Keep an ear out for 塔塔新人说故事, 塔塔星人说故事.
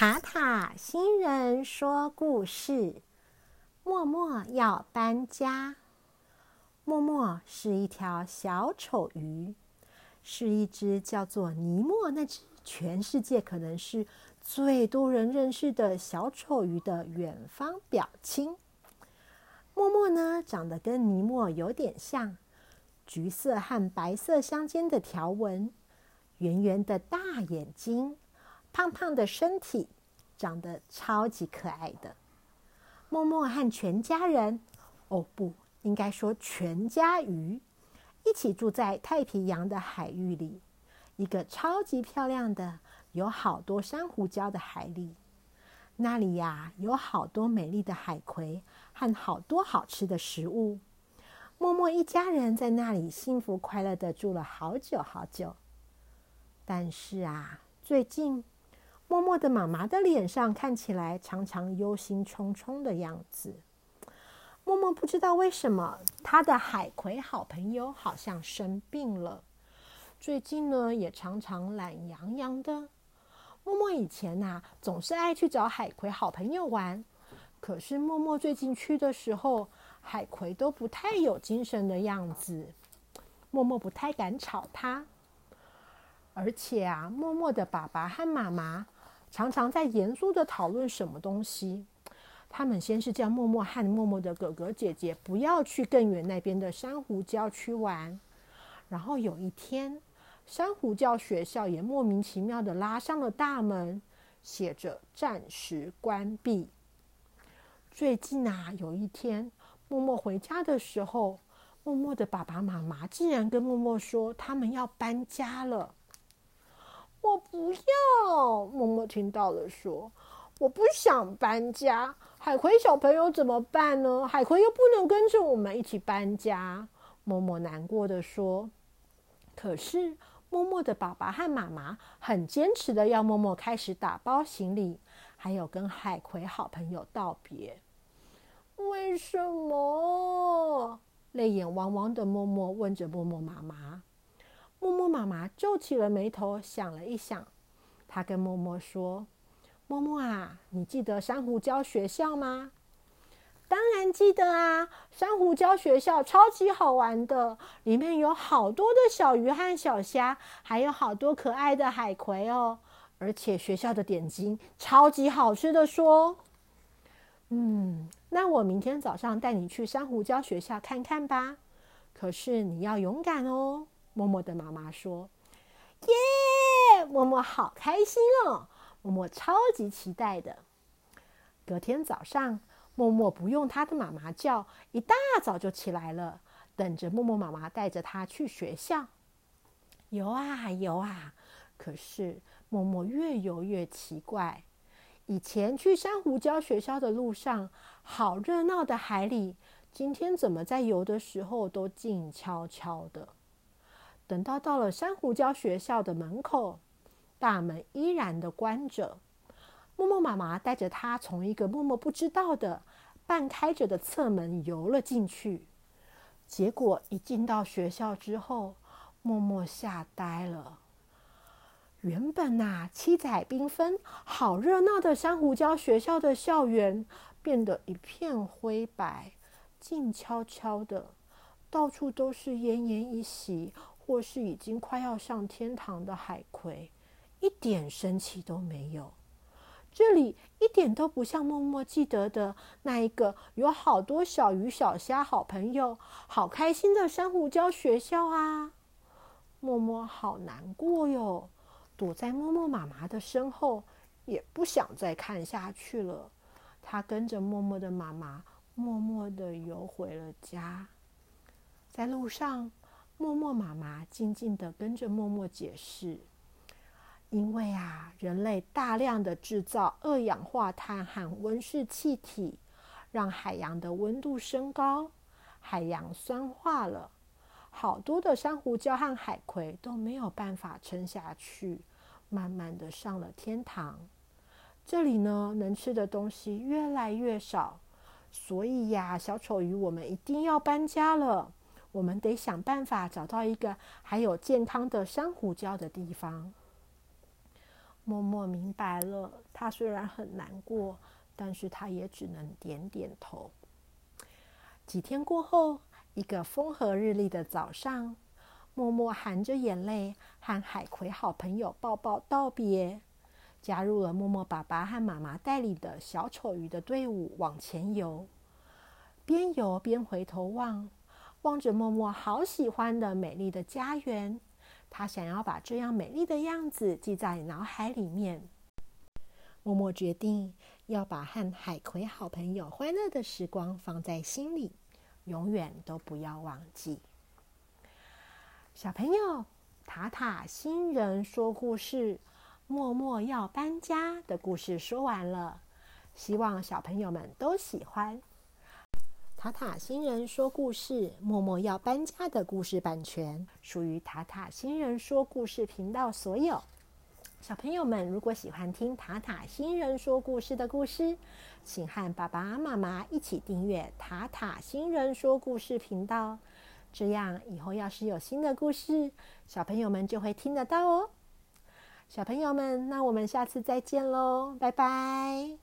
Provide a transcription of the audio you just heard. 塔塔星人说故事。默默要搬家。默默是一条小丑鱼，是一只叫做尼莫那只全世界可能是最多人认识的小丑鱼的远方表亲。默默呢，长得跟尼莫有点像，橘色和白色相间的条纹，圆圆的大眼睛，胖胖的身体，长得超级可爱的。默默和全家人，不，应该说全家鱼，一起住在太平洋的海域里，一个超级漂亮的、有好多珊瑚礁的海里。那里呀，有好多美丽的海葵和好多好吃的食物。默默一家人在那里幸福快乐的住了好久好久。但是啊，最近默默的妈妈的脸上看起来常常忧心忡忡的样子。默默不知道为什么，她的海葵好朋友好像生病了，最近呢也常常懒洋洋的。默默以前总是爱去找海葵好朋友玩，可是默默最近去的时候，海葵都不太有精神的样子，默默不太敢吵她。而且啊，默默的爸爸和妈妈常常在严肃的讨论什么东西。他们先是叫默默和默默的哥哥姐姐不要去更远那边的珊瑚礁区玩，然后有一天，珊瑚礁学校也莫名其妙的拉上了大门，写着暂时关闭。最近有一天，默默回家的时候，默默的爸爸妈妈竟然跟默默说他们要搬家了。我不要，默默听到了说，我不想搬家，海葵小朋友怎么办呢？海葵又不能跟着我们一起搬家。默默难过的说。可是默默的爸爸和妈妈很坚持的要默默开始打包行李，还有跟海葵好朋友道别。为什么？泪眼汪汪的默默问着默默妈妈。默默妈妈皱起了眉头，想了一想，她跟默默说，默默啊，你记得珊瑚礁学校吗？当然记得啊，珊瑚礁学校超级好玩的，里面有好多的小鱼和小虾，还有好多可爱的海葵哦，而且学校的点心超级好吃的说。那我明天早上带你去珊瑚礁学校看看吧，可是你要勇敢哦，默默的妈妈说。耶！默默好开心哦，默默超级期待的。隔天早上，默默不用她的妈妈叫，一大早就起来了，等着默默妈妈带着她去学校。游啊游啊，可是默默越游越奇怪。以前去珊瑚礁学校的路上，好热闹的海里，今天怎么在游的时候都静悄悄的。等到了珊瑚礁学校的门口，大门依然的关着。默默妈妈带着她从一个默默不知道的半开着的侧门游了进去。结果一进到学校之后，默默吓呆了。原本七彩缤纷、好热闹的珊瑚礁学校的校园变得一片灰白，静悄悄的，到处都是奄奄一息或是已经快要上天堂的海葵，一点生气都没有。这里一点都不像默默记得的那一个有好多小鱼小虾好朋友好开心的珊瑚礁学校啊。默默好难过哟，躲在默默妈妈的身后，也不想再看下去了。她跟着默默的妈妈默默地游回了家。在路上，默默妈妈静静地跟着默默解释，因为人类大量的制造二氧化碳和温室气体，让海洋的温度升高，海洋酸化了，好多的珊瑚礁和海葵都没有办法撑下去，慢慢的上了天堂。这里呢，能吃的东西越来越少，所以小丑鱼，我们一定要搬家了。我们得想办法找到一个还有健康的珊瑚礁的地方。默默明白了，他虽然很难过，但是他也只能点点头。几天过后，一个风和日丽的早上，默默含着眼泪和海葵好朋友抱抱道别，加入了默默爸爸和妈妈带领的小丑鱼的队伍往前游。边游边回头望，望着默默好喜欢的美丽的家园，他想要把这样美丽的样子记在脑海里面。默默决定要把和海葵好朋友欢乐的时光放在心里，永远都不要忘记。小朋友，塔塔新人说故事默默要搬家的故事说完了，希望小朋友们都喜欢。塔塔新人说故事默默要搬家的故事版权属于塔塔新人说故事频道所有。小朋友们如果喜欢听塔塔新人说故事的故事，请和爸爸妈妈一起订阅塔塔新人说故事频道，这样以后要是有新的故事，小朋友们就会听得到哦。小朋友们，那我们下次再见咯，拜拜。